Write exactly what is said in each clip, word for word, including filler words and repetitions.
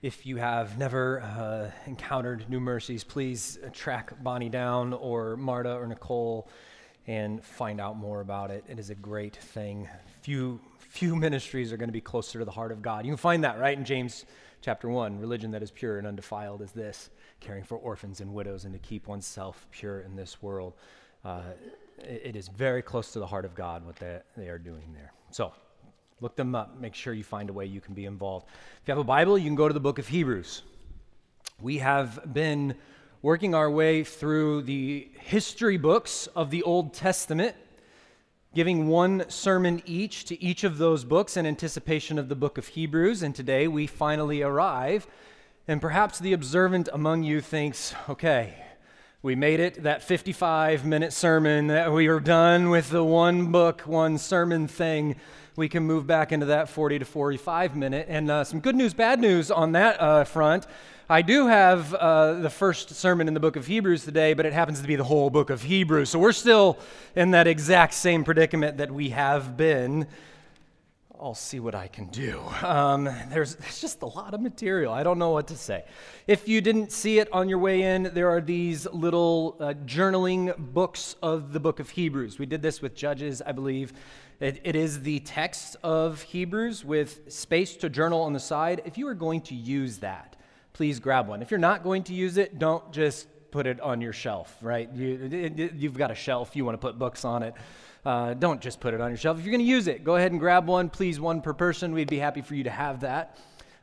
If you have never uh, encountered New Mercies, please track Bonnie down or Marta or Nicole and find out more about it. It is a great thing. Few few ministries are going to be closer to the heart of God. You can find that, right, in James chapter one. Religion that is pure and undefiled is this, caring for orphans and widows and to keep oneself pure in this world. Uh, it is very close to the heart of God what they, they are doing there. So look them up. Make sure you find a way you can be involved. If you have a Bible, you can go to the book of Hebrews. We have been working our way through the history books of the Old Testament, giving one sermon each to each of those books in anticipation of the book of Hebrews. And today we finally arrive, and perhaps the observant among you thinks, okay, we made it, that fifty-five minute sermon, that we are done with the one book, one sermon thing. We can move back into that forty to forty-five minute. And uh, some good news, bad news on that uh, front. I do have uh, the first sermon in the book of Hebrews today, but it happens to be the whole book of Hebrews. So we're still in that exact same predicament that we have been. I'll see what I can do. Um, there's, there's just a lot of material. I don't know what to say. If you didn't see it on your way in, there are these little uh, journaling books of the book of Hebrews. We did this with Judges, I believe. It, it is the text of Hebrews with space to journal on the side. If you are going to use that, please grab one. If you're not going to use it, don't just put it on your shelf, right? You, it, it, you've got a shelf. You want to put books on it. Uh, don't just put it on your shelf. If you're going to use it, go ahead and grab one. Please, one per person. We'd be happy for you to have that.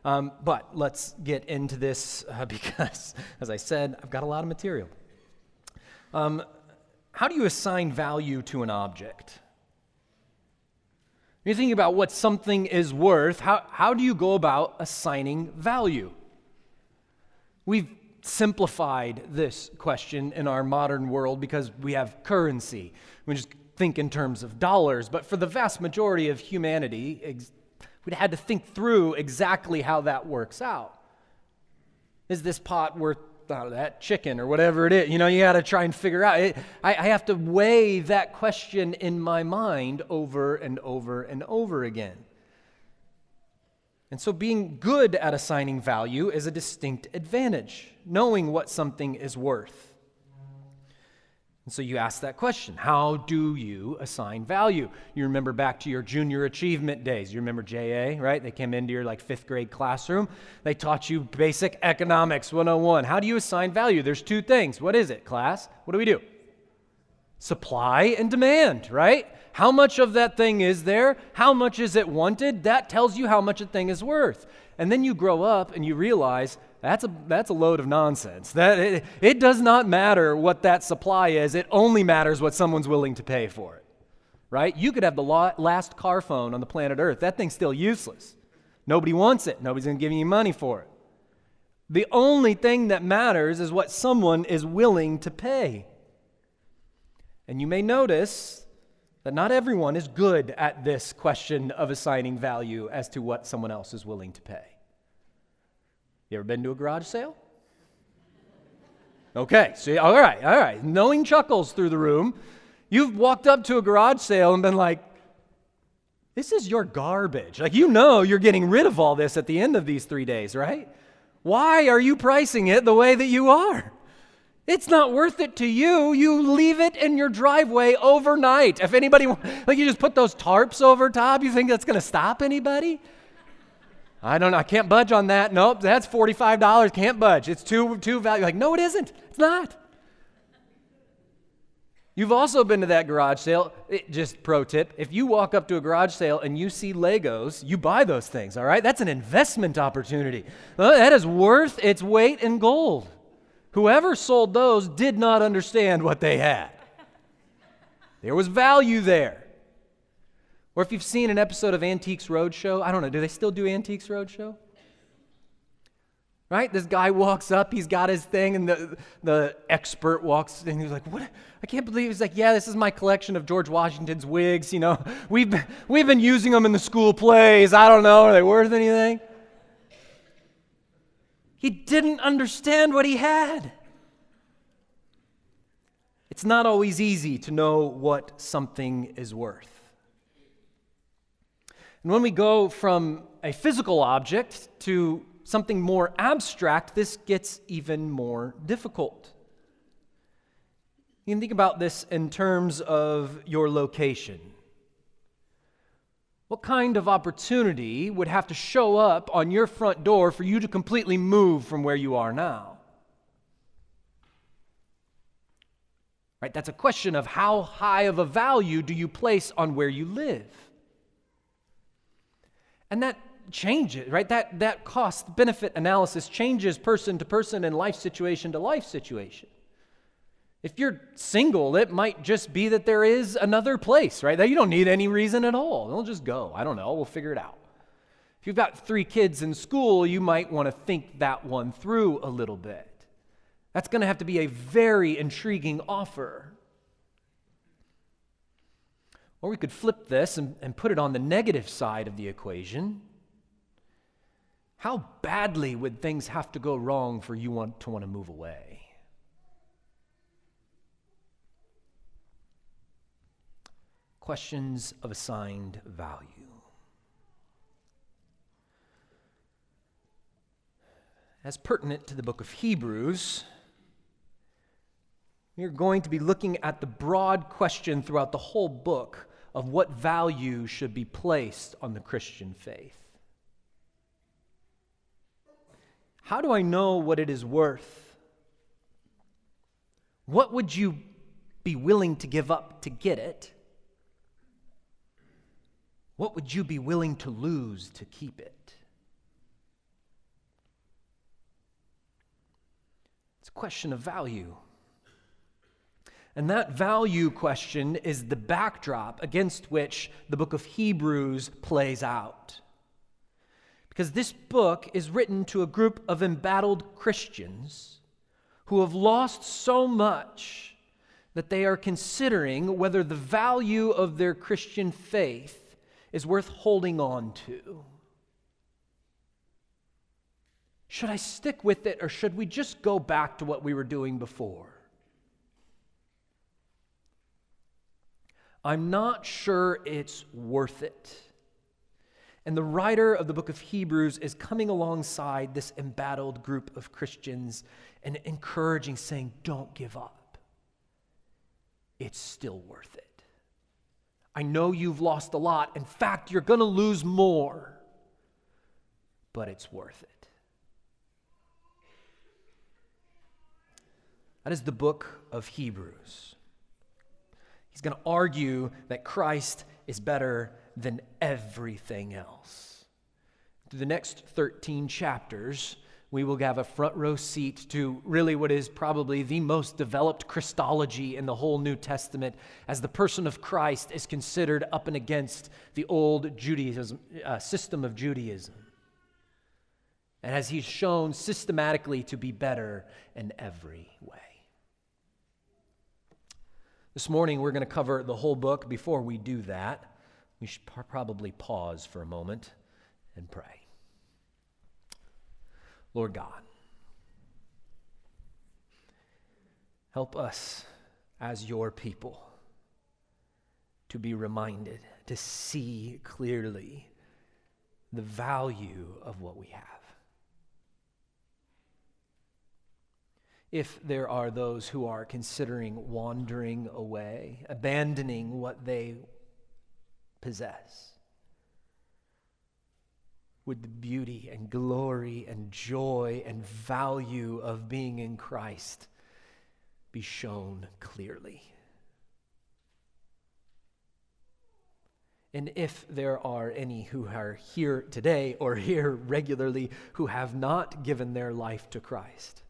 Um, but let's get into this uh, because, as I said, I've got a lot of material. Um, how do you assign value to an object? When you're thinking about what something is worth, how, how do you go about assigning value? We've simplified this question in our modern world because we have currency. We just think in terms of dollars, but for the vast majority of humanity, ex- we'd had to think through exactly how that works out. Is this pot worth uh, that chicken or whatever it is? You know, you got to try and figure out. It, I, I have to weigh that question in my mind over and over and over again. And so being good at assigning value is a distinct advantage, knowing what something is worth. And so you ask that question, how do you assign value? You remember back to your junior achievement days. You remember J A, right? They came into your like fifth grade classroom. They taught you basic economics one oh one. How do you assign value? There's two things. What is it, class? What do we do? Supply and demand, right? How much of that thing is there? How much is it wanted? That tells you how much a thing is worth. And then you grow up and you realize, That's a, that's a load of nonsense. That, it, it does not matter what that supply is. It only matters what someone's willing to pay for it, right? You could have the la- last car phone on the planet Earth. That thing's still useless. Nobody wants it. Nobody's going to give you money for it. The only thing that matters is what someone is willing to pay. And you may notice that not everyone is good at this question of assigning value as to what someone else is willing to pay. You ever been to a garage sale? Okay, see, all right, all right. Knowing chuckles through the room. You've walked up to a garage sale and been like, this is your garbage. Like, you know you're getting rid of all this at the end of these three days, right? Why are you pricing it the way that you are? It's not worth it to you. You leave it in your driveway overnight. If anybody, like you just put those tarps over top, you think that's going to stop anybody? I don't know. I can't budge on that. Nope, that's forty-five dollars. Can't budge. It's too too value. Like, no, it isn't. It's not. You've also been to that garage sale. It, just pro tip. If you walk up to a garage sale and you see Legos, you buy those things, all right? That's an investment opportunity. That is worth its weight in gold. Whoever sold those did not understand what they had. There was value there. Or if you've seen an episode of Antiques Roadshow, I don't know, do they still do Antiques Roadshow? Right? This guy walks up, he's got his thing, and the, the expert walks in, and he's like, what? I can't believe, he's like, yeah, this is my collection of George Washington's wigs, you know. We've been, we've been using them in the school plays, I don't know, are they worth anything? He didn't understand what he had. It's not always easy to know what something is worth. And when we go from a physical object to something more abstract, this gets even more difficult. You can think about this in terms of your location. What kind of opportunity would have to show up on your front door for you to completely move from where you are now? Right, that's a question of how high of a value do you place on where you live? And that changes, right? That, that cost-benefit analysis changes person to person and life situation to life situation. If you're single, it might just be that there is another place, right? That you don't need any reason at all. They'll just go. I don't know. We'll figure it out. If you've got three kids in school, you might want to think that one through a little bit. That's going to have to be a very intriguing offer. Or we could flip this and, and put it on the negative side of the equation. How badly would things have to go wrong for you want to want to move away? Questions of assigned value. As pertinent to the book of Hebrews, we're going to be looking at the broad question throughout the whole book of what value should be placed on the Christian faith. How do I know what it is worth? What would you be willing to give up to get it? What would you be willing to lose to keep it? It's a question of value. And that value question is the backdrop against which the book of Hebrews plays out. Because this book is written to a group of embattled Christians who have lost so much that they are considering whether the value of their Christian faith is worth holding on to. Should I stick with it, or should we just go back to what we were doing before? I'm not sure it's worth it. And the writer of the book of Hebrews is coming alongside this embattled group of Christians and encouraging, saying, don't give up. It's still worth it. I know you've lost a lot. In fact, you're going to lose more, but it's worth it. That is the book of Hebrews. He's going to argue that Christ is better than everything else. Through the next thirteen chapters, we will have a front row seat to really what is probably the most developed Christology in the whole New Testament, as the person of Christ is considered up and against the old Judaism, uh, system of Judaism, and as he's shown systematically to be better in every way. This morning, we're going to cover the whole book. Before we do that, we should probably pause for a moment and pray. Lord God, help us as your people to be reminded, to see clearly the value of what we have. If there are those who are considering wandering away, abandoning what they possess, would the beauty and glory and joy and value of being in Christ be shown clearly? And if there are any who are here today or here regularly who have not given their life to Christ,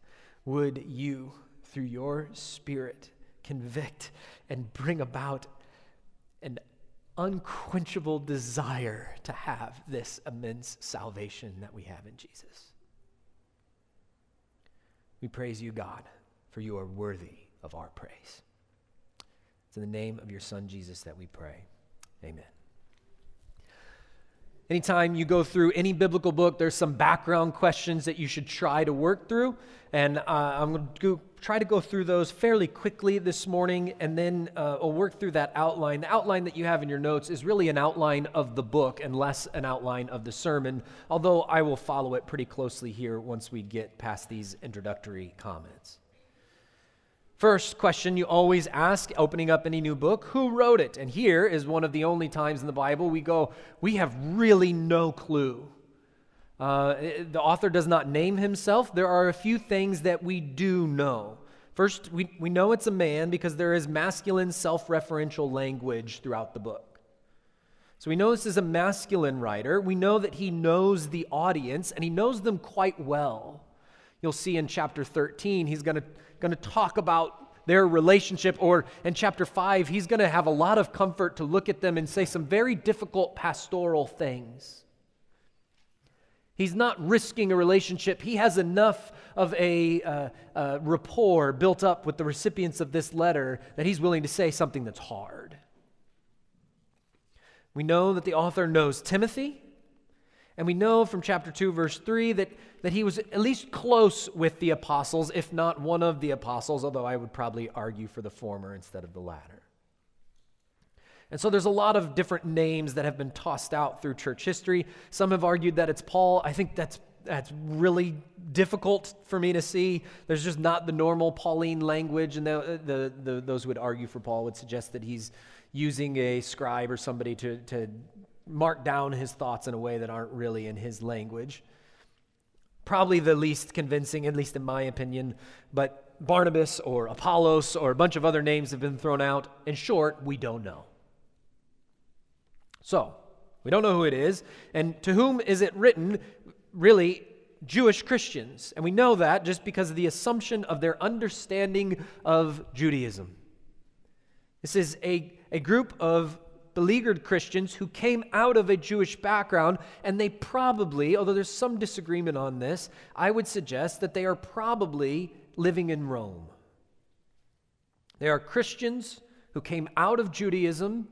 would you, through your Spirit, convict and bring about an unquenchable desire to have this immense salvation that we have in Jesus? We praise you, God, for you are worthy of our praise. It's in the name of your Son, Jesus, that we pray. Amen. Anytime you go through any biblical book, there's some background questions that you should try to work through, and uh, I'm going to try to go through those fairly quickly this morning, and then uh, I'll work through that outline. The outline that you have in your notes is really an outline of the book and less an outline of the sermon, although I will follow it pretty closely here once we get past these introductory comments. First question you always ask opening up any new book, who wrote it? And here is one of the only times in the Bible we go, we have really no clue. Uh, the author does not name himself. There are a few things that we do know. First, we, we know it's a man because there is masculine self-referential language throughout the book. So we know this is a masculine writer. We know that he knows the audience, and he knows them quite well. You'll see in chapter thirteen, he's going to going to talk about their relationship, or in chapter five, he's going to have a lot of comfort to look at them and say some very difficult pastoral things. He's not risking a relationship. He has enough of a uh, uh, rapport built up with the recipients of this letter that he's willing to say something that's hard. We know that the author knows Timothy, and we know from chapter two, verse three, that, that he was at least close with the apostles, if not one of the apostles, although I would probably argue for the former instead of the latter. And so there's a lot of different names that have been tossed out through church history. Some have argued that it's Paul. I think that's, that's really difficult for me to see. There's just not the normal Pauline language, and the, the, the, those who would argue for Paul would suggest that he's using a scribe or somebody to, to mark down his thoughts in a way that aren't really in his language. Probably the least convincing, at least in my opinion, but Barnabas or Apollos or a bunch of other names have been thrown out. In short, we don't know. So, we don't know who it is, and to whom is it written? Really, Jewish Christians. And we know that just because of the assumption of their understanding of Judaism. This is a, a group of beleaguered Christians who came out of a Jewish background, and they probably, although there's some disagreement on this, I would suggest that they are probably living in Rome. They are Christians who came out of Judaism,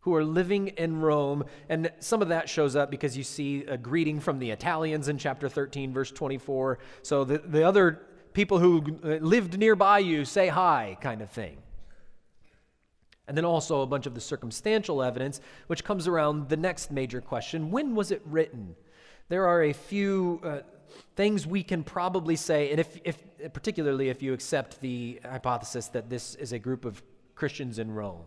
who are living in Rome, and some of that shows up because you see a greeting from the Italians in chapter thirteen, verse twenty-four, so the, the other people who lived nearby you say hi, kind of thing. And then also a bunch of the circumstantial evidence, which comes around the next major question, when was it written? There are a few uh, things we can probably say, and if, if particularly if you accept the hypothesis that this is a group of Christians in Rome.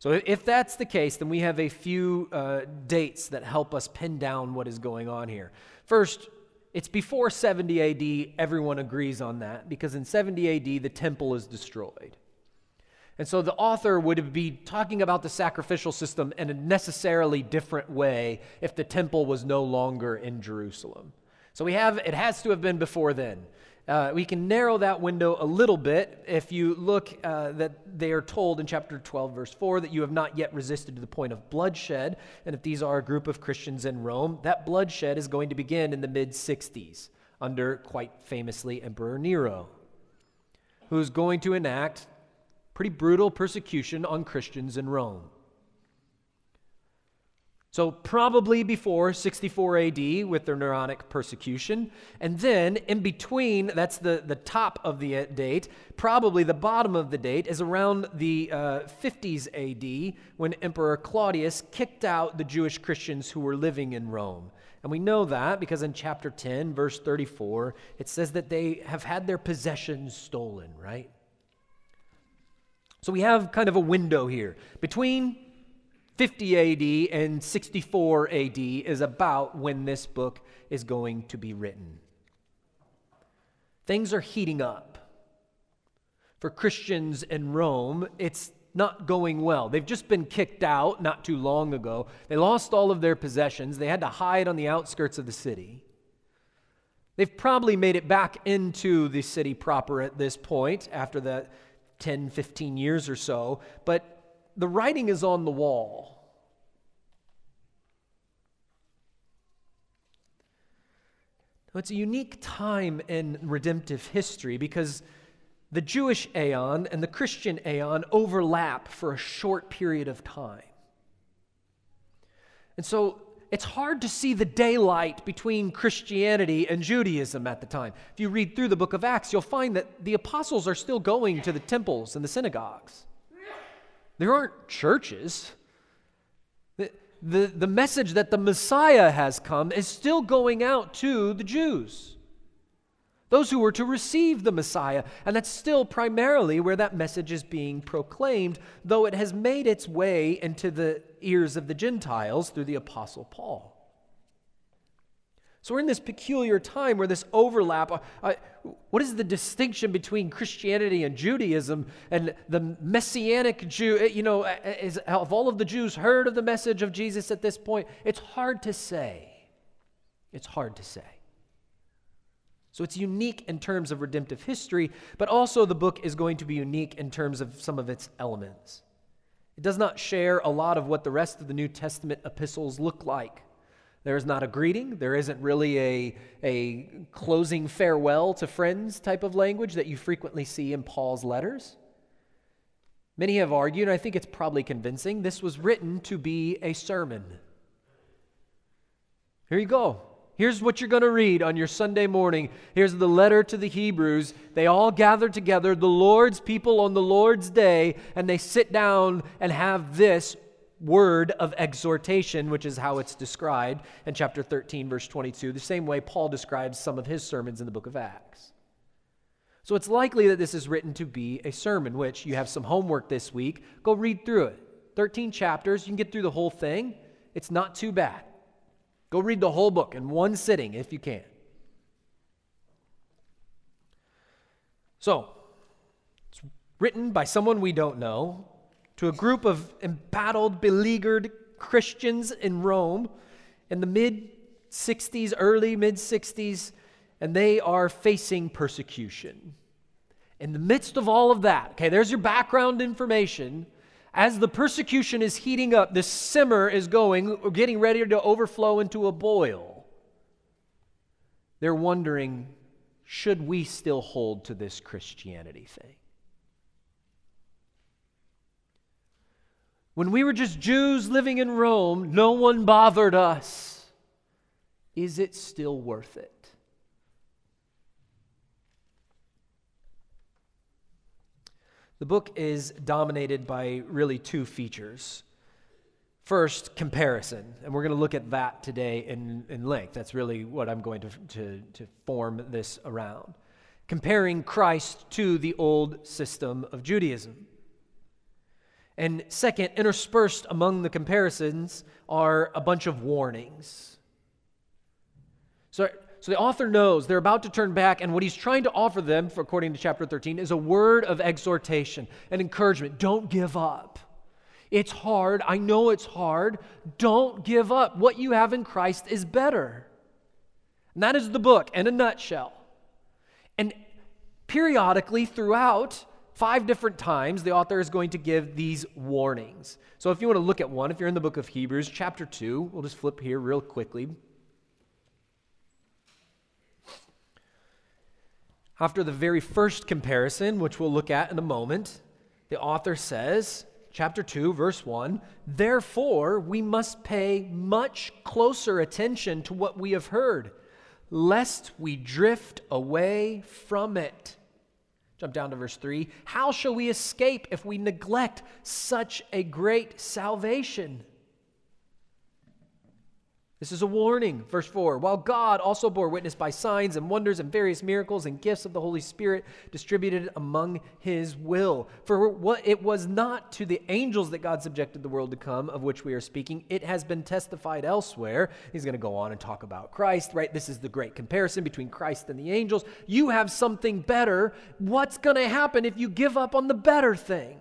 So if that's the case, then we have a few uh, dates that help us pin down what is going on here. First, it's before seventy A D. Everyone agrees on that, because in seventy A D, the temple is destroyed. And so the author would be talking about the sacrificial system in a necessarily different way if the temple was no longer in Jerusalem. So we have, it has to have been before then. Uh, we can narrow that window a little bit if you look uh, that they are told in chapter twelve, verse four, that you have not yet resisted to the point of bloodshed. And if these are a group of Christians in Rome, that bloodshed is going to begin in the mid sixties under, quite famously, Emperor Nero, who's going to enact pretty brutal persecution on Christians in Rome. So probably before sixty-four A D with their Neronic persecution, and then in between, that's the, the top of the date, probably the bottom of the date is around the uh, fifties A D when Emperor Claudius kicked out the Jewish Christians who were living in Rome. And we know that because in chapter ten, verse thirty-four, it says that they have had their possessions stolen, right? So we have kind of a window here between fifty A D and sixty-four A D is about when this book is going to be written. Things are heating up. For Christians in Rome, it's not going well. They've just been kicked out not too long ago. They lost all of their possessions. They had to hide on the outskirts of the city. They've probably made it back into the city proper at this point after the ten, fifteen years or so, but the writing is on the wall. Now, it's a unique time in redemptive history because the Jewish aeon and the Christian aeon overlap for a short period of time. And so it's hard to see the daylight between Christianity and Judaism at the time. If you read through the book of Acts, you'll find that the apostles are still going to the temples and the synagogues. There aren't churches. The, the, the message that the Messiah has come is still going out to the Jews, those who were to receive the Messiah, and that's still primarily where that message is being proclaimed, though it has made its way into the ears of the Gentiles through the Apostle Paul. So we're in this peculiar time where this overlap, uh, uh, what is the distinction between Christianity and Judaism and the Messianic Jew? You know, is, have all of the Jews heard of the message of Jesus at this point? It's hard to say. It's hard to say. So it's unique in terms of redemptive history, but also the book is going to be unique in terms of some of its elements. It does not share a lot of what the rest of the New Testament epistles look like. There is not a greeting. There isn't really a, a closing farewell to friends type of language that you frequently see in Paul's letters. Many have argued, and I think it's probably convincing, this was written to be a sermon. Here you go. Here's what you're going to read on your Sunday morning. Here's the letter to the Hebrews. They all gather together, the Lord's people on the Lord's day, and they sit down and have this word of exhortation, which is how it's described in chapter thirteen, verse twenty-two, the same way Paul describes some of his sermons in the book of Acts. So it's likely that this is written to be a sermon, which you have some homework this week. Go read through it. thirteen chapters. You can get through the whole thing. It's not too bad. Go read the whole book in one sitting if you can. So, it's written by someone we don't know to a group of embattled, beleaguered Christians in Rome in the mid-sixties, early mid-sixties, and they are facing persecution. In the midst of all of that, okay, there's your background information. As the persecution is heating up, the simmer is going, getting ready to overflow into a boil. They're wondering, should we still hold to this Christianity thing? When we were just Jews living in Rome, no one bothered us. Is it still worth it? The book is dominated by really two features. First, comparison, and we're going to look at that today in, in length. That's really what I'm going to, to, to form this around. Comparing Christ to the old system of Judaism. And second, interspersed among the comparisons are a bunch of warnings. So... So the author knows they're about to turn back, and what he's trying to offer them, for, according to chapter thirteen, is a word of exhortation and encouragement. Don't give up. It's hard. I know it's hard. Don't give up. What you have in Christ is better. And that is the book in a nutshell. And periodically throughout, five different times, the author is going to give these warnings. So if you want to look at one, if you're in the book of Hebrews, chapter two, we'll just flip here real quickly. After the very first comparison, which we'll look at in a moment, the author says, chapter two, verse one, "Therefore we must pay much closer attention to what we have heard, lest we drift away from it." Jump down to verse three. "How shall we escape if we neglect such a great salvation?" This is a warning, verse four. "While God also bore witness by signs and wonders and various miracles and gifts of the Holy Spirit distributed among His will. For what it was not to the angels that God subjected the world to come, of which we are speaking, it has been testified elsewhere." He's going to go on and talk about Christ, right? This is the great comparison between Christ and the angels. You have something better. What's going to happen if you give up on the better thing?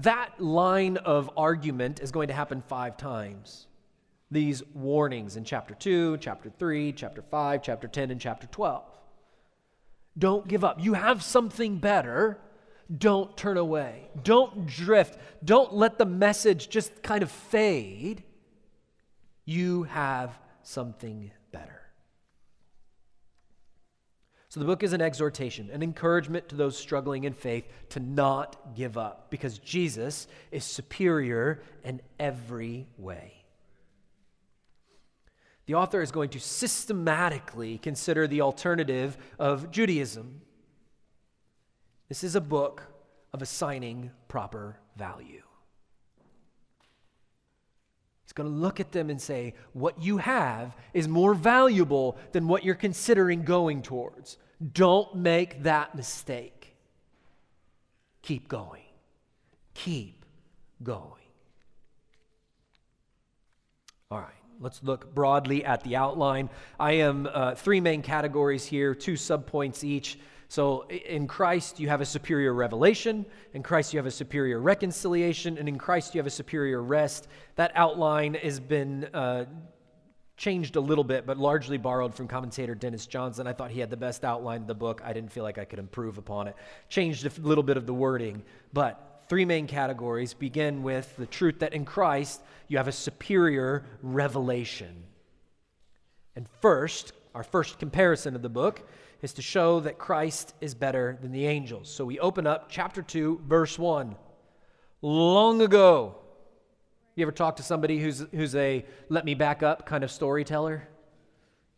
That line of argument is going to happen five times. These warnings in chapter two, chapter three, chapter five, chapter ten, and chapter twelve. Don't give up. You have something better. Don't turn away. Don't drift. Don't let the message just kind of fade. You have something better. So the book is an exhortation, an encouragement to those struggling in faith to not give up, because Jesus is superior in every way. The author is going to systematically consider the alternative of Judaism. This is a book of assigning proper value. He's going to look at them and say, what you have is more valuable than what you're considering going towards. Don't make that mistake. Keep going. Keep going. All right. Let's look broadly at the outline. I am uh, three main categories here, two subpoints each. So in Christ, you have a superior revelation. In Christ, you have a superior reconciliation. And in Christ, you have a superior rest. That outline has been uh, changed a little bit, but largely borrowed from commentator Dennis Johnson. I thought he had the best outline of the book. I didn't feel like I could improve upon it. Changed a little bit of the wording, but three main categories begin with the truth that in Christ you have a superior revelation. And first, our first comparison of the book is to show that Christ is better than the angels. So we open up chapter two, verse one. Long ago. You ever talk to somebody who's who's a let me back up kind of storyteller?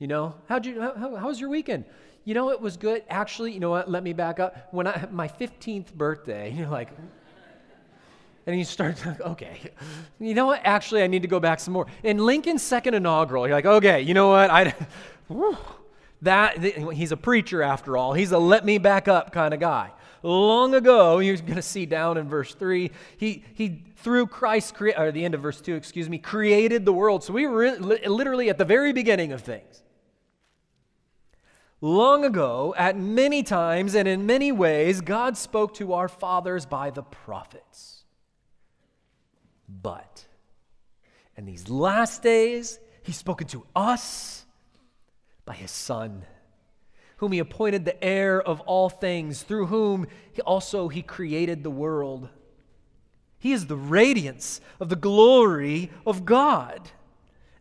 You know, how'd you how, how, how was your weekend? You know, it was good. Actually, you know what? Let me back up. When I my fifteenth birthday, you're like and you start, okay, you know what? Actually, I need to go back some more. In Lincoln's second inaugural, you're like, okay, you know what? I, whew, that he's a preacher after all. He's a let me back up kind of guy. Long ago, you're going to see down in verse three, he he through Christ, crea- or the end of verse two, excuse me, created the world. So we were literally at the very beginning of things. Long ago, at many times and in many ways, God spoke to our fathers by the prophets. But in these last days, he's spoken to us by his Son, whom he appointed the heir of all things, through whom he also he created the world. He is the radiance of the glory of God,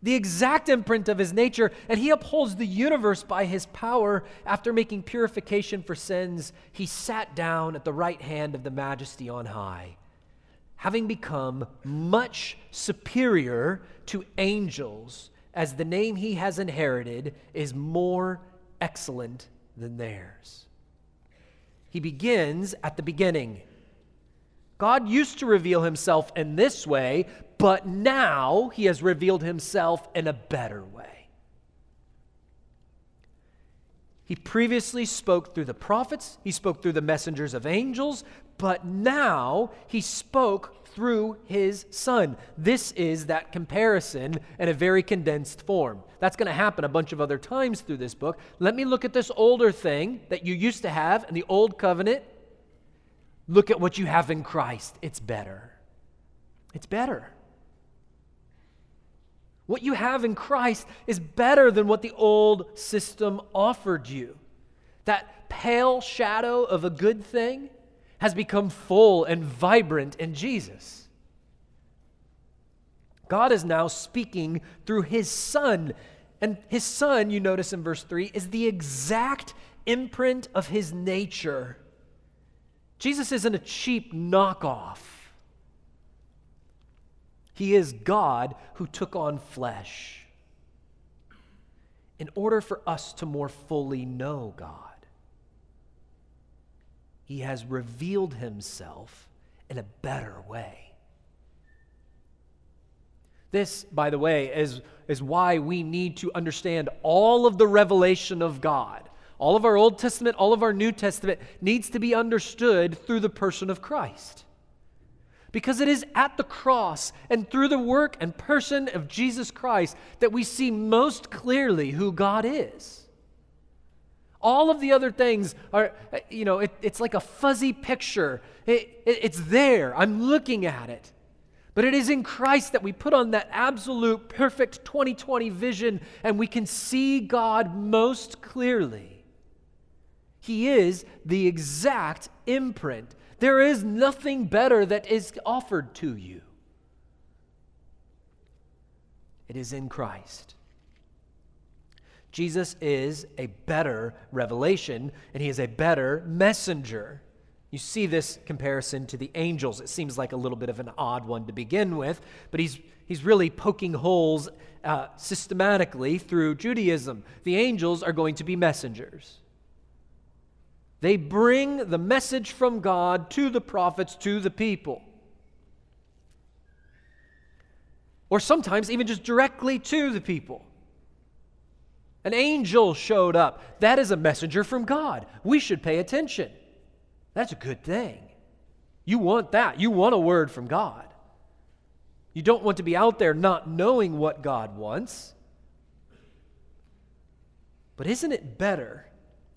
the exact imprint of his nature, and he upholds the universe by his power. After making purification for sins, he sat down at the right hand of the Majesty on high, having become much superior to angels, as the name he has inherited is more excellent than theirs. He begins at the beginning. God used to reveal himself in this way, but now he has revealed himself in a better way. He previously spoke through the prophets, he spoke through the messengers of angels, but now he spoke through his Son. This is that comparison in a very condensed form. That's going to happen a bunch of other times through this book. Let me look at this older thing that you used to have in the old covenant. Look at what you have in Christ. It's better. It's better. What you have in Christ is better than what the old system offered you. That pale shadow of a good thing has become full and vibrant in Jesus. God is now speaking through his Son. And his Son, you notice in verse three, is the exact imprint of his nature. Jesus isn't a cheap knockoff. He is God who took on flesh in order for us to more fully know God. He has revealed himself in a better way. This, by the way, is, is why we need to understand all of the revelation of God. All of our Old Testament, all of our New Testament needs to be understood through the person of Christ. Because it is at the cross and through the work and person of Jesus Christ that we see most clearly who God is. All of the other things are, you know, it, it's like a fuzzy picture. It, it, it's there. I'm looking at it. But it is in Christ that we put on that absolute perfect twenty twenty vision and we can see God most clearly. He is the exact imprint. There is nothing better that is offered to you. It is in Christ. Jesus is a better revelation, and he is a better messenger. You see this comparison to the angels. It seems like a little bit of an odd one to begin with, but he's, he's really poking holes uh, systematically through Judaism. The angels are going to be messengers. They bring the message from God to the prophets, to the people. Or sometimes even just directly to the people. An angel showed up. That is a messenger from God. We should pay attention. That's a good thing. You want that. You want a word from God. You don't want to be out there not knowing what God wants. But isn't it better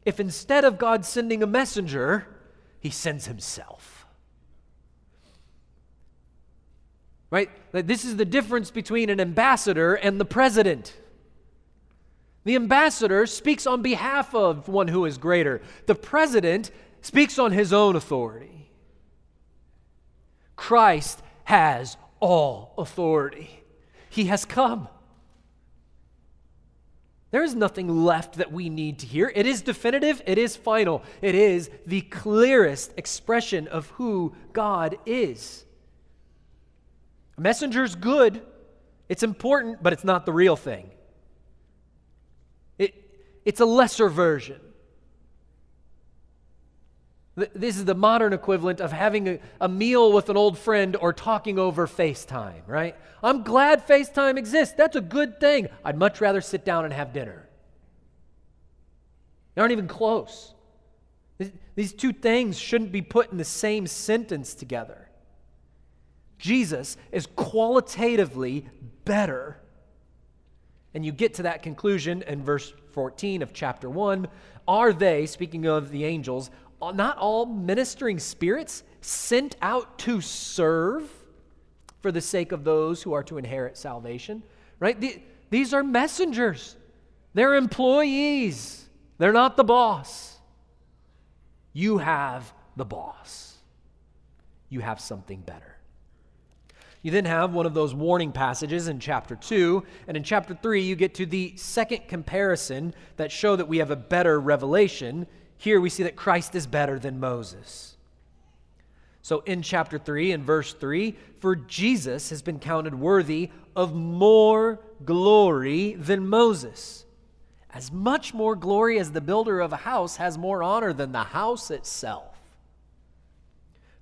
if instead of God sending a messenger, he sends himself? Right? This is the difference between an ambassador and the president. The ambassador speaks on behalf of one who is greater. The president speaks on his own authority. Christ has all authority. He has come. There is nothing left that we need to hear. It is definitive. It is final. It is the clearest expression of who God is. A messenger's good. It's important, but it's not the real thing. It, it's a lesser version. This is the modern equivalent of having a, a meal with an old friend or talking over FaceTime, right? I'm glad FaceTime exists. That's a good thing. I'd much rather sit down and have dinner. They aren't even close. These two things shouldn't be put in the same sentence together. Jesus is qualitatively better. And you get to that conclusion in verse fourteen of chapter one. Are they, speaking of the angels, not all ministering spirits sent out to serve for the sake of those who are to inherit salvation? Right? These are messengers. They're employees. They're not the boss. You have the boss. You have something better. You then have one of those warning passages in chapter two, and in chapter three you get to the second comparison that show that we have a better revelation. Here we see that Christ is better than Moses. So in chapter three, in verse three, for Jesus has been counted worthy of more glory than Moses. As much more glory as the builder of a house has more honor than the house itself.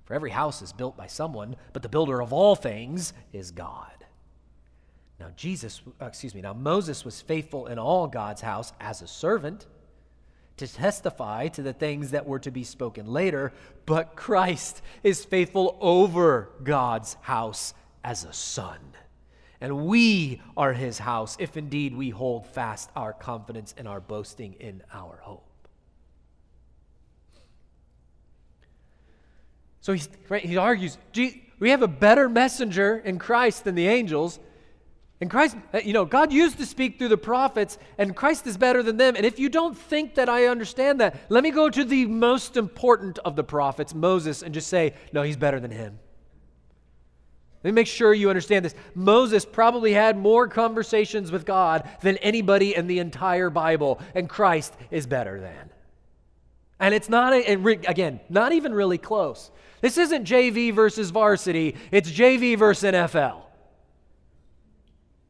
For every house is built by someone, but the builder of all things is God. Now Jesus, excuse me, now Moses was faithful in all God's house as a servant, to testify to the things that were to be spoken later, but Christ is faithful over God's house as a son. And we are his house, if indeed we hold fast our confidence and our boasting in our hope. So he's, right, he argues, we have a better messenger in Christ than the angels. And Christ, you know, God used to speak through the prophets, and Christ is better than them. And if you don't think that I understand that, let me go to the most important of the prophets, Moses, and just say, no, he's better than him. Let me make sure you understand this. Moses probably had more conversations with God than anybody in the entire Bible, and Christ is better than. And it's not, a, again, not even really close. This isn't J V versus varsity. It's J V versus N F L.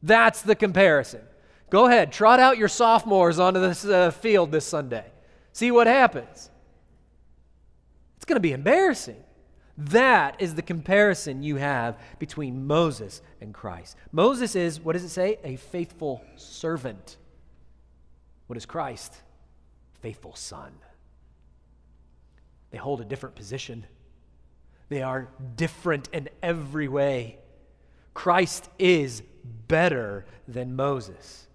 That's the comparison. Go ahead, trot out your sophomores onto this uh, field this Sunday. See what happens. It's going to be embarrassing. That is the comparison you have between Moses and Christ. Moses is, what does it say? A faithful servant. What is Christ? Faithful son. They hold a different position. They are different in every way. Christ is better than Moses.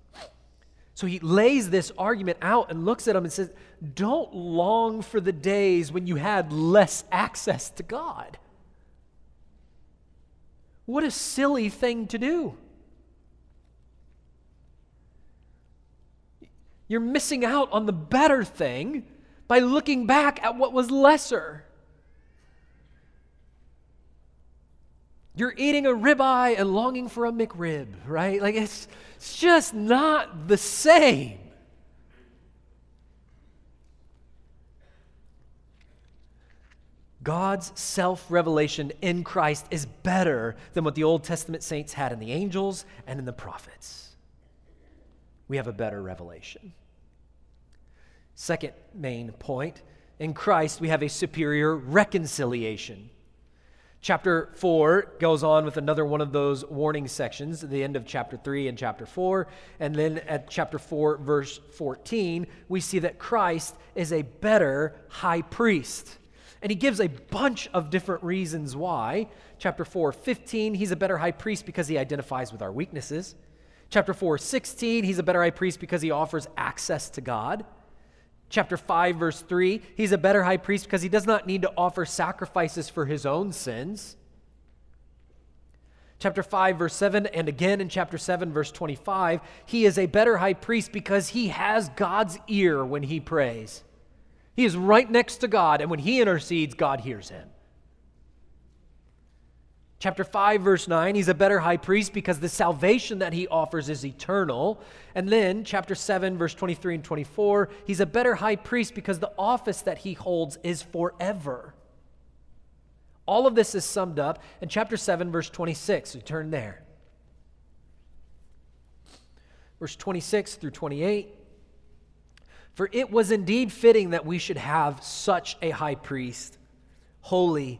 So he lays this argument out and looks at him and says, don't long for the days when you had less access to God. What a silly thing to do. You're missing out on the better thing by looking back at what was lesser. You're eating a ribeye and longing for a McRib, right? Like, it's, it's just not the same. God's self-revelation in Christ is better than what the Old Testament saints had in the angels and in the prophets. We have a better revelation. Second main point, in Christ we have a superior reconciliation. Chapter four goes on with another one of those warning sections at the end of chapter three and chapter four. And then at chapter four, verse fourteen, we see that Christ is a better high priest. And he gives a bunch of different reasons why. Chapter four, fifteen, he's a better high priest because he identifies with our weaknesses. Chapter four, sixteen, he's a better high priest because he offers access to God. Chapter five, verse three, he's a better high priest because he does not need to offer sacrifices for his own sins. Chapter five, verse seven, and again in chapter seven, verse twenty-five, he is a better high priest because he has God's ear when he prays. He is right next to God, and when he intercedes, God hears him. Chapter five, verse nine, he's a better high priest because the salvation that he offers is eternal. And then, chapter seven, verse twenty-three and twenty-four, he's a better high priest because the office that he holds is forever. All of this is summed up in chapter seven, verse twenty-six. So turn there. Verse twenty-six through twenty-eight. For it was indeed fitting that we should have such a high priest, holy,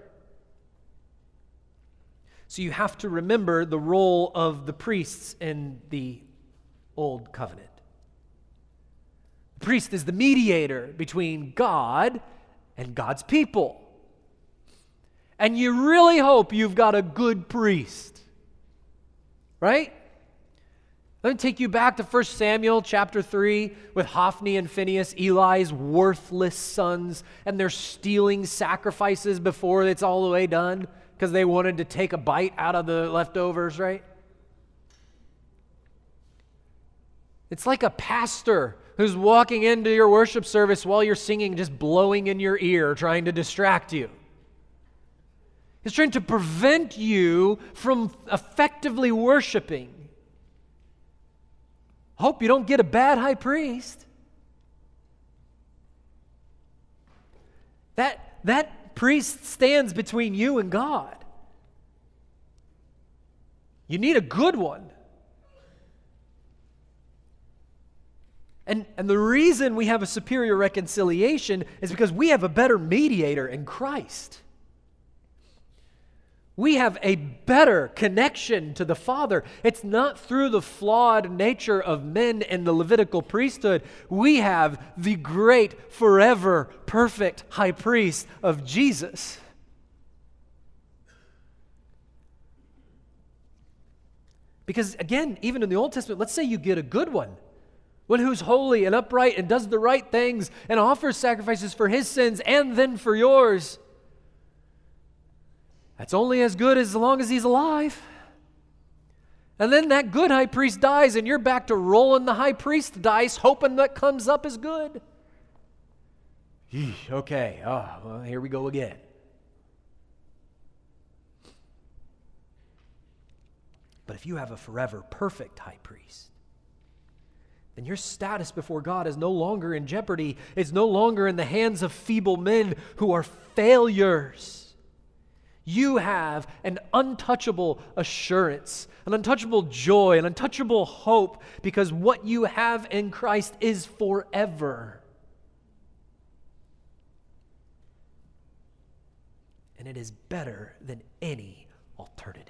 So you have to remember the role of the priests in the Old Covenant. The priest is the mediator between God and God's people. And you really hope you've got a good priest. Right? Let me take you back to First Samuel chapter three with Hophni and Phinehas, Eli's worthless sons, and they're stealing sacrifices before it's all the way done because they wanted to take a bite out of the leftovers, right? It's like a pastor who's walking into your worship service while you're singing, just blowing in your ear, trying to distract you. He's trying to prevent you from effectively worshiping. Hope you don't get a bad high priest. That, that priest stands between you and God. You need a good one. And, and the reason we have a superior reconciliation is because we have a better mediator in Christ. We have a better connection to the Father. It's not through the flawed nature of men and the Levitical priesthood. We have the great, forever, perfect high priest of Jesus. Because again, even in the Old Testament, let's say you get a good one. One who's holy and upright and does the right things and offers sacrifices for his sins and then for yours. That's only as good as long as he's alive. And then that good high priest dies, and you're back to rolling the high priest dice, hoping that comes up as good. Yeesh, okay, oh, well, here we go again. But if you have a forever perfect high priest, then your status before God is no longer in jeopardy. It's no longer in the hands of feeble men who are failures. You have an untouchable assurance, an untouchable joy, an untouchable hope, because what you have in Christ is forever. And it is better than any alternative.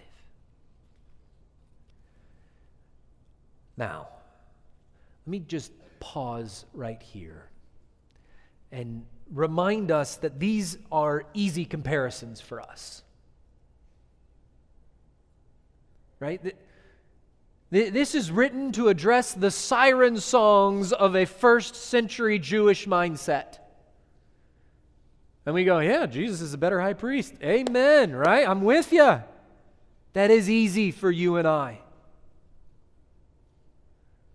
Now, let me just pause right here and remind us that these are easy comparisons for us. Right? This is written to address the siren songs of a first century Jewish mindset. And we go, yeah, Jesus is a better high priest. Amen, right? I'm with you. That is easy for you and I.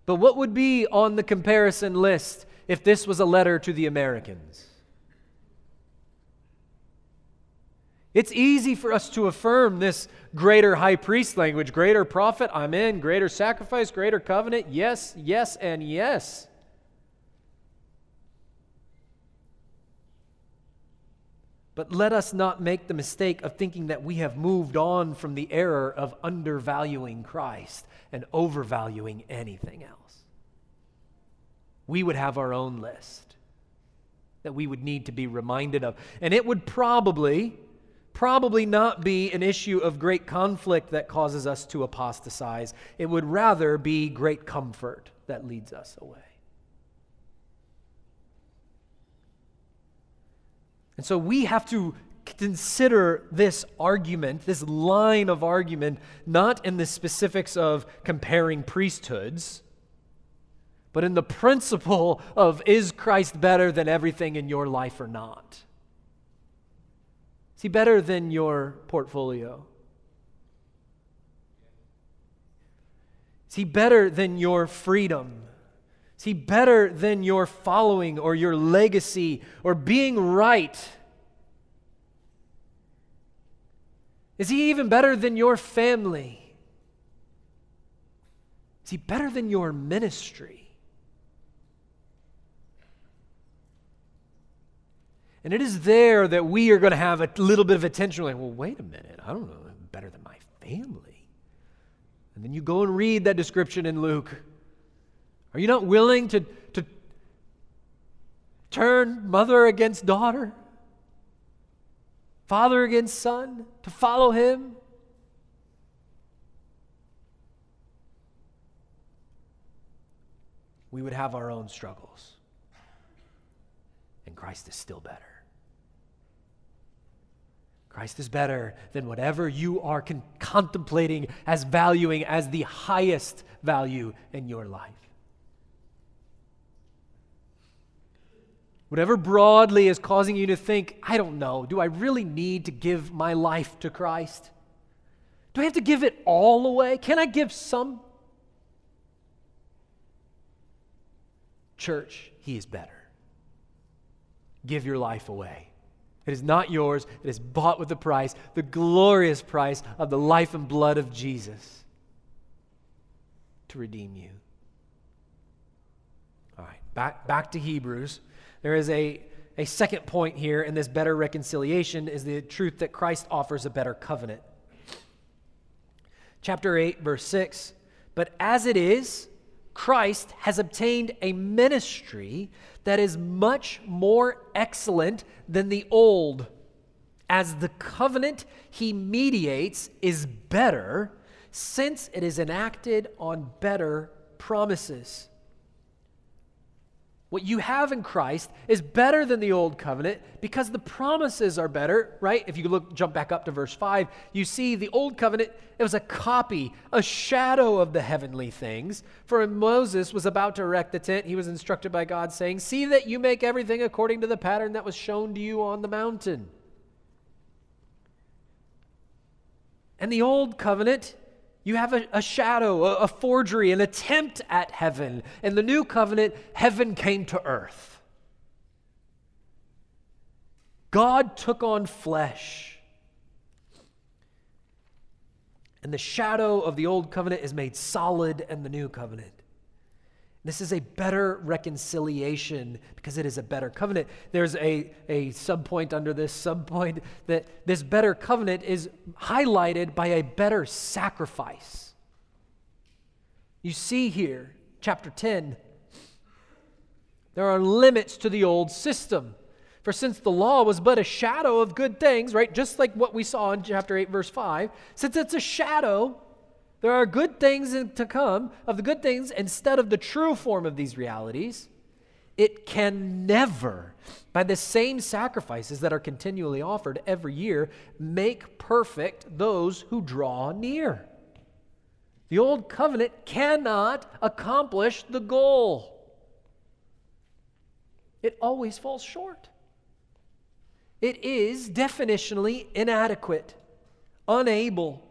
But what would be on the comparison list if this was a letter to the Americans? It's easy for us to affirm this greater high priest language, greater prophet, I'm in, greater sacrifice, greater covenant, yes, yes, and yes. But let us not make the mistake of thinking that we have moved on from the error of undervaluing Christ and overvaluing anything else. We would have our own list that we would need to be reminded of. And it would probably, probably not be an issue of great conflict that causes us to apostatize. It would rather be great comfort that leads us away. And so we have to consider this argument, this line of argument, not in the specifics of comparing priesthoods, but in the principle of, is Christ better than everything in your life or not? Is he better than your portfolio? Is he better than your freedom? Is he better than your following or your legacy or being right? Is he even better than your family? Is he better than your ministry? And it is there that we are going to have a little bit of attention. We're like, well, wait a minute. I don't know. Better than my family. And then you go and read that description in Luke. Are you not willing to, to turn mother against daughter, father against son, to follow him? We would have our own struggles. And Christ is still better. Christ is better than whatever you are con- contemplating as valuing as the highest value in your life. Whatever broadly is causing you to think, I don't know, do I really need to give my life to Christ? Do I have to give it all away? Can I give some? Church, he is better. Give your life away. It is not yours. It is bought with a price, the glorious price of the life and blood of Jesus to redeem you. All right, back, back to Hebrews. There is a, a second point here, and this better reconciliation is the truth that Christ offers a better covenant. Chapter eight, verse six, but as it is, Christ has obtained a ministry that is much more excellent than the old, as the covenant he mediates is better, since it is enacted on better promises. What you have in Christ is better than the old covenant because the promises are better, right? If you look, jump back up to verse five, you see the old covenant, it was a copy, a shadow of the heavenly things. For when Moses was about to erect the tent, he was instructed by God saying, see that you make everything according to the pattern that was shown to you on the mountain. And the old covenant, you have a, a shadow, a, a forgery, an attempt at heaven. In the new covenant, heaven came to earth. God took on flesh. And the shadow of the old covenant is made solid in the new covenant. This is a better reconciliation because it is a better covenant. There's a, a subpoint under this subpoint that this better covenant is highlighted by a better sacrifice. You see here, chapter ten, there are limits to the old system. For since the law was but a shadow of good things, right, just like what we saw in chapter eight, verse five, since it's a shadow, there are good things to come of the good things instead of the true form of these realities. It can never, by the same sacrifices that are continually offered every year, make perfect those who draw near. The old covenant cannot accomplish the goal. It always falls short. It is definitionally inadequate, unable.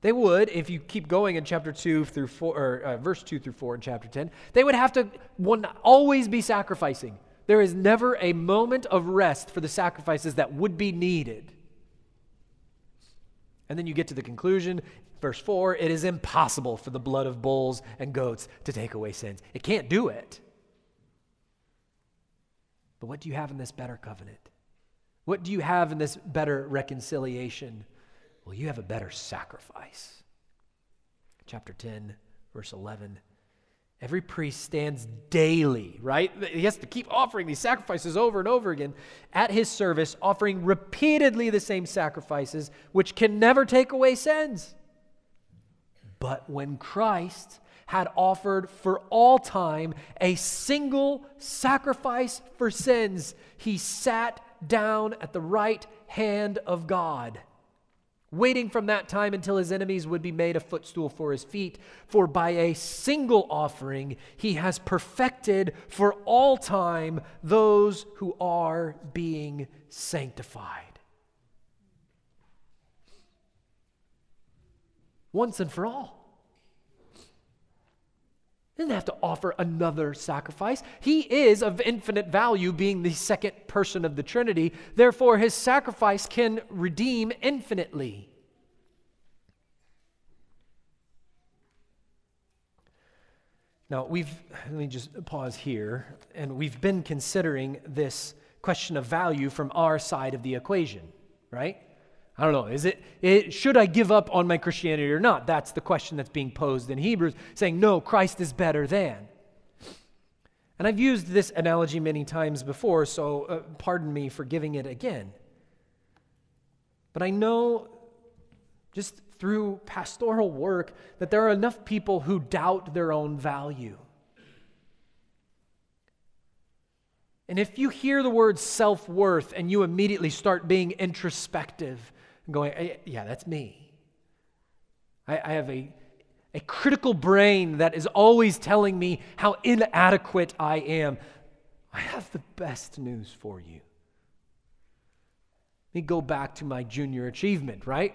They would, if you keep going in chapter two through four, or uh, verse two through four in chapter ten, they would have to one always be sacrificing. There is never a moment of rest for the sacrifices that would be needed. And then you get to the conclusion, verse four, it is impossible for the blood of bulls and goats to take away sins. It can't do it. But what do you have in this better covenant? What do you have in this better reconciliation? Well, you have a better sacrifice. Chapter ten, verse eleven. Every priest stands daily, right? He has to keep offering these sacrifices over and over again at his service, offering repeatedly the same sacrifices, which can never take away sins. But when Christ had offered for all time a single sacrifice for sins, he sat down at the right hand of God, waiting from that time until his enemies would be made a footstool for his feet. For by a single offering, he has perfected for all time those who are being sanctified. Once and for all. He doesn't have to offer another sacrifice. He is of infinite value, being the second person of the Trinity. Therefore, his sacrifice can redeem infinitely. Now, we've, let me just pause here, and we've been considering this question of value from our side of the equation, right? I don't know, is it, it, should I give up on my Christianity or not? That's the question that's being posed in Hebrews, saying, no, Christ is better than. And I've used this analogy many times before, so uh, pardon me for giving it again. But I know, just through pastoral work, that there are enough people who doubt their own value. And if you hear the word self-worth and you immediately start being introspective, going, yeah, that's me. I, I have a, a critical brain that is always telling me how inadequate I am. I have the best news for you. Let me go back to my junior achievement, right?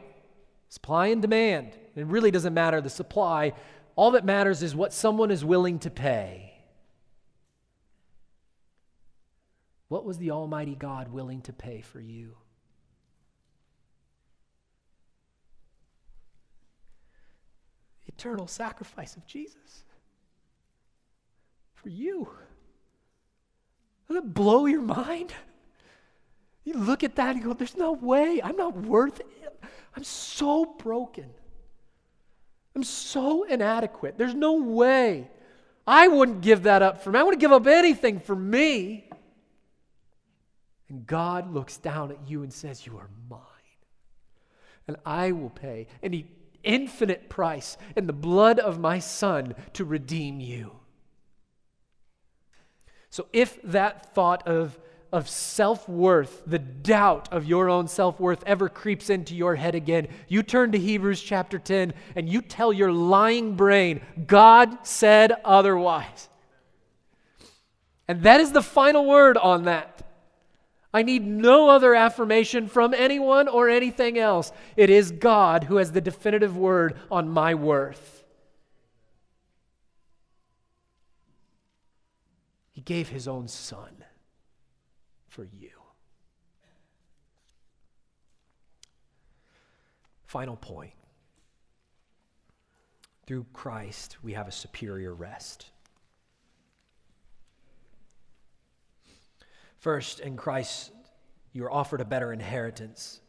Supply and demand. It really doesn't matter the supply. All that matters is what someone is willing to pay. What was the Almighty God willing to pay for you? Eternal sacrifice of Jesus for you. Doesn't it blow your mind? You look at that and go, there's no way. I'm not worth it. I'm so broken. I'm so inadequate. There's no way. I wouldn't give that up for me. I wouldn't give up anything for me. And God looks down at you and says, you are mine. And I will pay an infinite price in the blood of my Son to redeem you. So if that thought of, of self-worth, the doubt of your own self-worth ever creeps into your head again, you turn to Hebrews chapter ten and you tell your lying brain, God said otherwise. And that is the final word on that. I need no other affirmation from anyone or anything else. It is God who has the definitive word on my worth. He gave his own Son for you. Final point. Through Christ, we have a superior rest. First, in Christ, you are offered a better inheritance.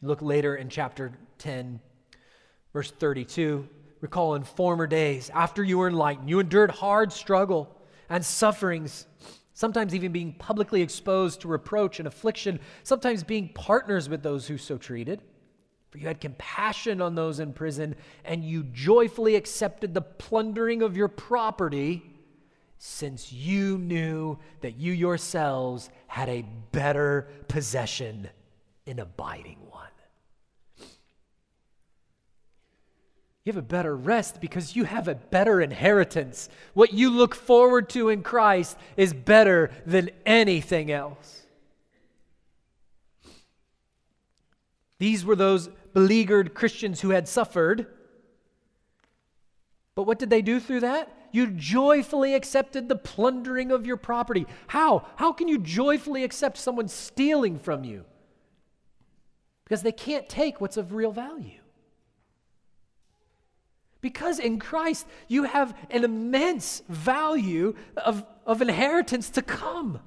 Look later in chapter ten, verse thirty-two. Recall in former days, after you were enlightened, you endured hard struggle and sufferings, sometimes even being publicly exposed to reproach and affliction, sometimes being partners with those who so treated. For you had compassion on those in prison, and you joyfully accepted the plundering of your property, since you knew that you yourselves had a better possession, an abiding one. You have a better rest because you have a better inheritance. What you look forward to in Christ is better than anything else. These were those beleaguered Christians who had suffered. But what did they do through that? You joyfully accepted the plundering of your property. How? How can you joyfully accept someone stealing from you? Because they can't take what's of real value. Because in Christ, you have an immense value of, of inheritance to come.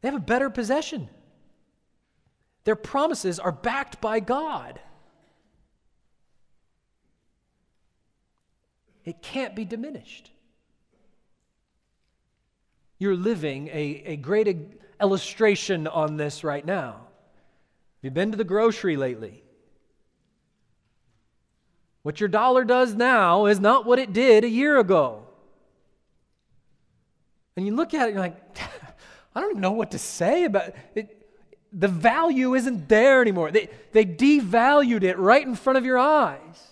They have a better possession. Their promises are backed by God. It can't be diminished. You're living a, a great illustration on this right now. Have you been to the grocery lately? What your dollar does now is not what it did a year ago. And you look at it and you're like, I don't know what to say about it. The value isn't there anymore. They, they devalued it right in front of your eyes.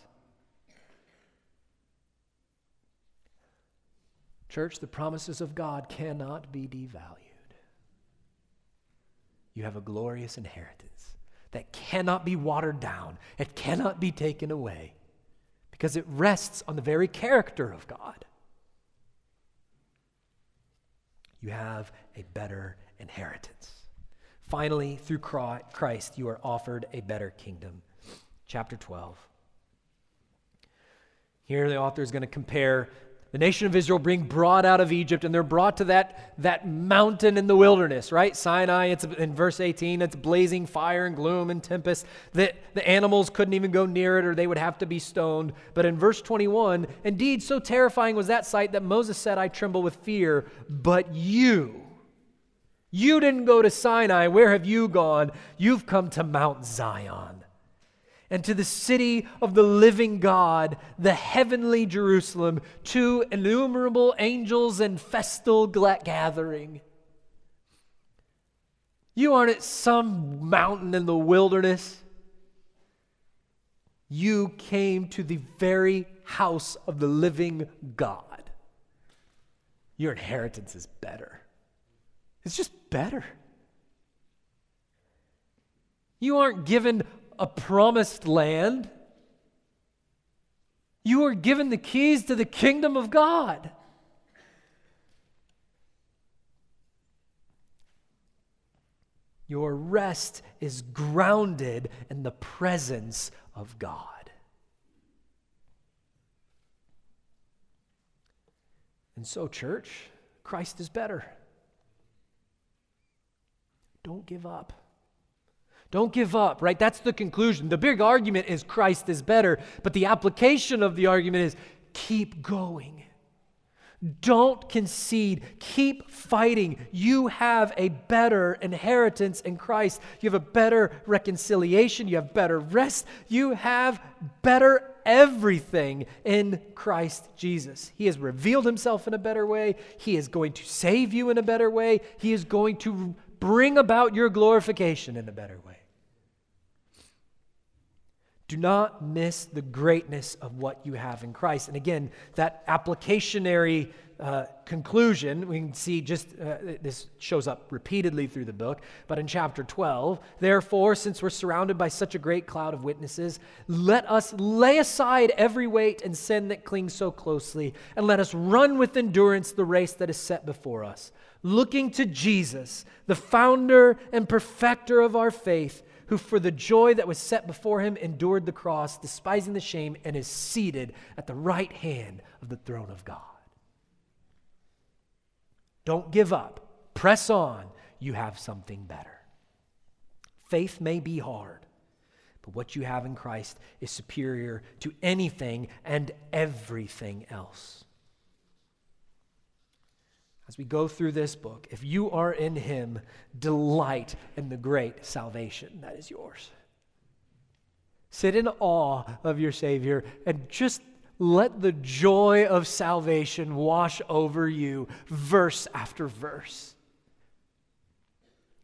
Church, the promises of God cannot be devalued. You have a glorious inheritance that cannot be watered down. It cannot be taken away because it rests on the very character of God. You have a better inheritance. Finally, through Christ, you are offered a better kingdom. Chapter twelve. Here the author is going to compare the nation of Israel being brought out of Egypt, and they're brought to that, that mountain in the wilderness, right? Sinai, it's in verse eighteen, it's blazing fire and gloom and tempest. The, the animals couldn't even go near it, or they would have to be stoned. But in verse twenty-one, indeed, so terrifying was that sight that Moses said, I tremble with fear, but you, you didn't go to Sinai. Where have you gone? You've come to Mount Zion. And to the city of the living God, the heavenly Jerusalem, to innumerable angels and festal gathering. You aren't at some mountain in the wilderness. You came to the very house of the living God. Your inheritance is better. It's just better. You aren't given a promised land. You are given the keys to the kingdom of God. Your rest is grounded in the presence of God. And so, church, Christ is better. Don't give up. Don't give up, right? That's the conclusion. The big argument is Christ is better, but the application of the argument is keep going. Don't concede. Keep fighting. You have a better inheritance in Christ. You have a better reconciliation. You have better rest. You have better everything in Christ Jesus. He has revealed himself in a better way. He is going to save you in a better way. He is going to bring about your glorification in a better way. Do not miss the greatness of what you have in Christ. And again, that applicationary uh, conclusion, we can see just, uh, this shows up repeatedly through the book, but in chapter twelve, therefore, since we're surrounded by such a great cloud of witnesses, let us lay aside every weight and sin that clings so closely, and let us run with endurance the race that is set before us, looking to Jesus, the founder and perfecter of our faith, who for the joy that was set before him endured the cross, despising the shame, and is seated at the right hand of the throne of God. Don't give up. Press on. You have something better. Faith may be hard, but what you have in Christ is superior to anything and everything else. As we go through this book, if you are in him, delight in the great salvation that is yours. Sit in awe of your Savior and just let the joy of salvation wash over you verse after verse.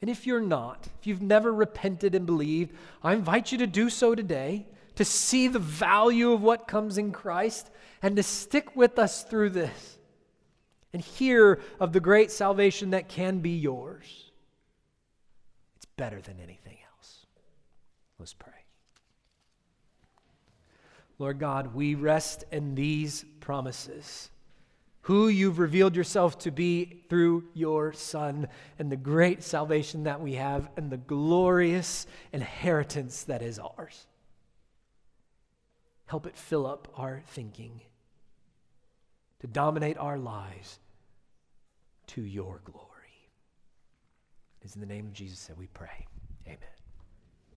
And if you're not, if you've never repented and believed, I invite you to do so today, to see the value of what comes in Christ and to stick with us through this. And hear of the great salvation that can be yours. better than anything else. Let's pray. Lord God, we rest in these promises, who you've revealed yourself to be through your Son, and the great salvation that we have, and the glorious inheritance that is ours. Help it fill up our thinking, to dominate our lives to your glory. It's in the name of Jesus that we pray. Amen.